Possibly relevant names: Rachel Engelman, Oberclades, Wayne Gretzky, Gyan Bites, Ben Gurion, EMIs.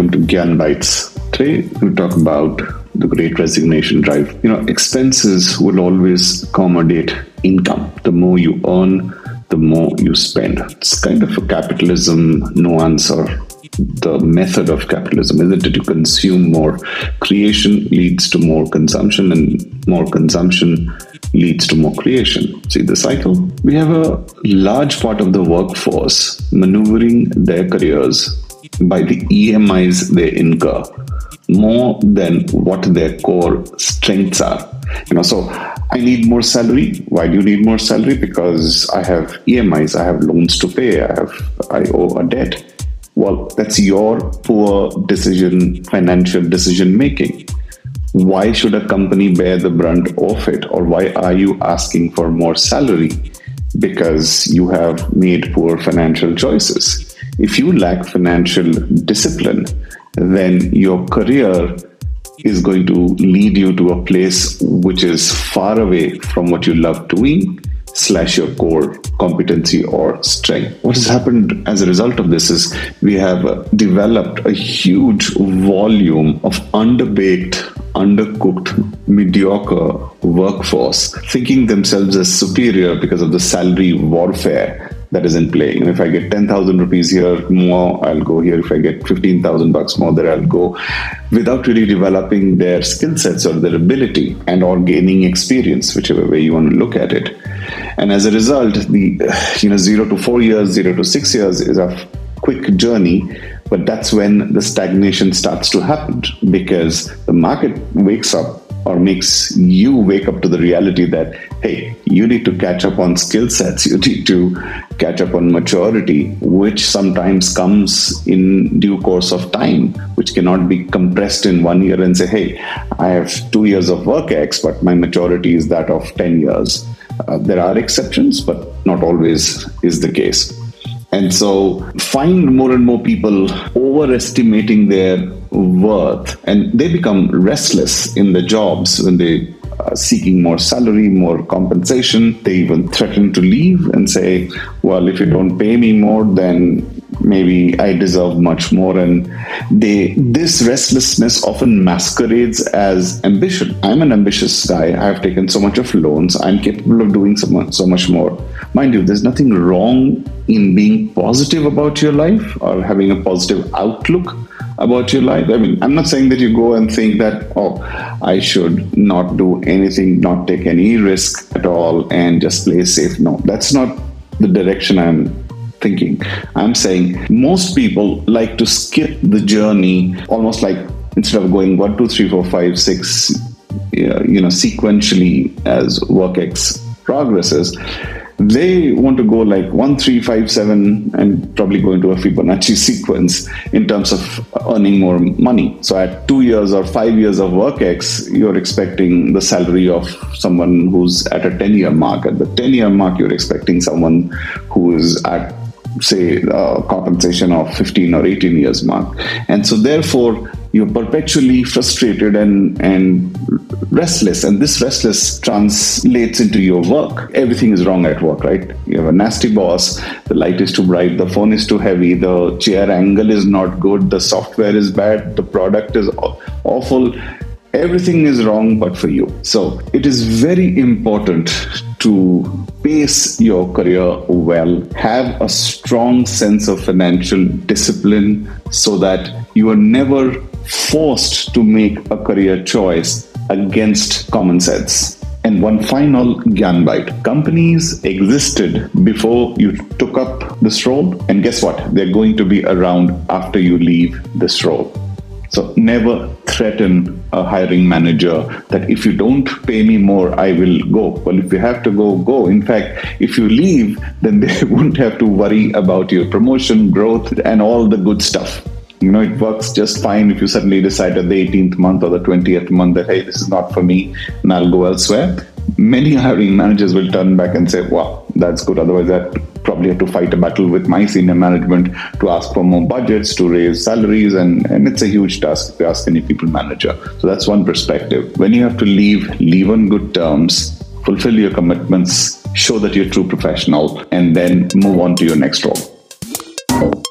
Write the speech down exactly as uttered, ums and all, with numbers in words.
welcome to Gyan Bites. Today we'll talk about the great resignation drive. You know, expenses will always accommodate income. The more you earn, the more you spend. It's kind of a capitalism nuance or the method of capitalism, isn't it? You consume more. Creation leads to more consumption, and more consumption leads to more creation. See the cycle. We have a large part of the workforce maneuvering their careers by the E M Is they incur more than what their core strengths are. You know, so I need more salary. Why do you need more salary? Because I have E M Is, I have loans to pay, I have I owe a debt. Well, that's your poor decision, financial decision making. Why should a company bear the brunt of it? Or why are you asking for more salary? Because you have made poor financial choices. If you lack financial discipline, then your career is going to lead you to a place which is far away from what you love doing slash your core competency or strength. What has happened as a result of this is we have developed a huge volume of underbaked, undercooked, mediocre workforce, thinking themselves as superior because of the salary warfare that is in play. And if I get ten thousand rupees here more, I'll go here. If I get fifteen thousand bucks more, there I'll go, without really developing their skill sets or their ability and or gaining experience, whichever way you want to look at it. And as a result, the you know zero to four years, zero to six years is a quick journey, but that's when the stagnation starts to happen because the market wakes up or makes you wake up to the reality that, hey, you need to catch up on skill sets, you need to catch up on maturity, which sometimes comes in due course of time, which cannot be compressed in one year and say, hey, I have two years of work X, but my maturity is that of ten years. Uh, there are exceptions, but not always is the case. And so find more and more people overestimating their worth, and they become restless in the jobs when they are seeking more salary, more compensation. They even threaten to leave and say, well, if you don't pay me more, then maybe I deserve much more. And they this restlessness often masquerades as ambition. I'm an ambitious guy. I've taken so much of loans. I'm capable of doing so much, so much more. Mind you, there's nothing wrong in being positive about your life or having a positive outlook about your life. I mean, I'm not saying that you go and think that, oh, I should not do anything, not take any risk at all and just play safe. No, that's not the direction I'm thinking. I'm saying most people like to skip the journey, almost like instead of going one, two, three, four, five, six, you know, sequentially as WorkX progresses, they want to go like one, three, five, seven, and probably go into a Fibonacci sequence in terms of earning more money. So at two years or five years of WorkX, you're expecting the salary of someone who's at a ten-year mark. At the ten-year mark, you're expecting someone who is at, say, uh, compensation of fifteen or eighteen years mark. And so therefore, you're perpetually frustrated and, and restless. And this restless translates into your work. Everything is wrong at work, right? You have a nasty boss. The light is too bright. The phone is too heavy. The chair angle is not good. The software is bad. The product is awful. Everything is wrong but for you. So it is very important to pace your career well. Have a strong sense of financial discipline so that you are never forced to make a career choice against common sense. And one final Gyan Bite. Companies existed before you took up this role, and guess what? They're going to be around after you leave this role. So never threaten a hiring manager that if you don't pay me more, I will go. Well, if you have to go, go. In fact, if you leave, then they won't have to worry about your promotion, growth, and all the good stuff. You know, it works just fine if you suddenly decide at the eighteenth month or the twentieth month that, hey, this is not for me and I'll go elsewhere. Many hiring managers will turn back and say, wow, that's good. Otherwise, I'd probably have to fight a battle with my senior management to ask for more budgets, to raise salaries. And, and it's a huge task if you ask any people manager. So that's one perspective. When you have to leave, leave on good terms, fulfill your commitments, show that you're a true professional, and then move on to your next role.